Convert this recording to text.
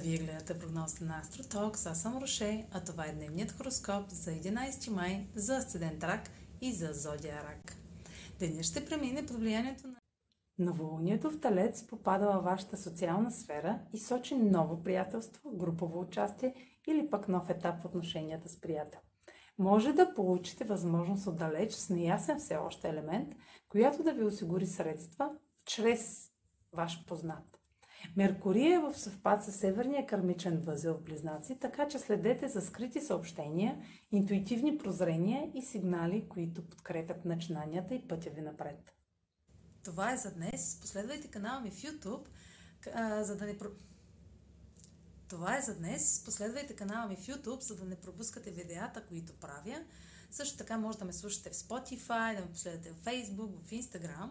Вие гледате прогнозата на AstroTalk. Аз съм Роше, а това е дневният хороскоп за 11 май за Асцендент Рак и за Зодия Рак. Денят ще премине под влиянието на новолунието в Телец, попада във вашата социална сфера и сочи ново приятелство, групово участие или пък нов етап в отношенията с приятел. Може да получите възможност отдалеч с неясен все още елемент, която да ви осигури средства чрез ваш познат. Меркурий е в съвпад с северния кърмичен възел в Близнаци, така че следете за скрити съобщения, интуитивни прозрения и сигнали, които подкрепят начинанията и пътя ви напред. Това е за днес. Последвайте канала ми в YouTube, за да не пропускате видеята, които правя. Също така може да ме слушате в Spotify, да ме последвате в Facebook, в Instagram.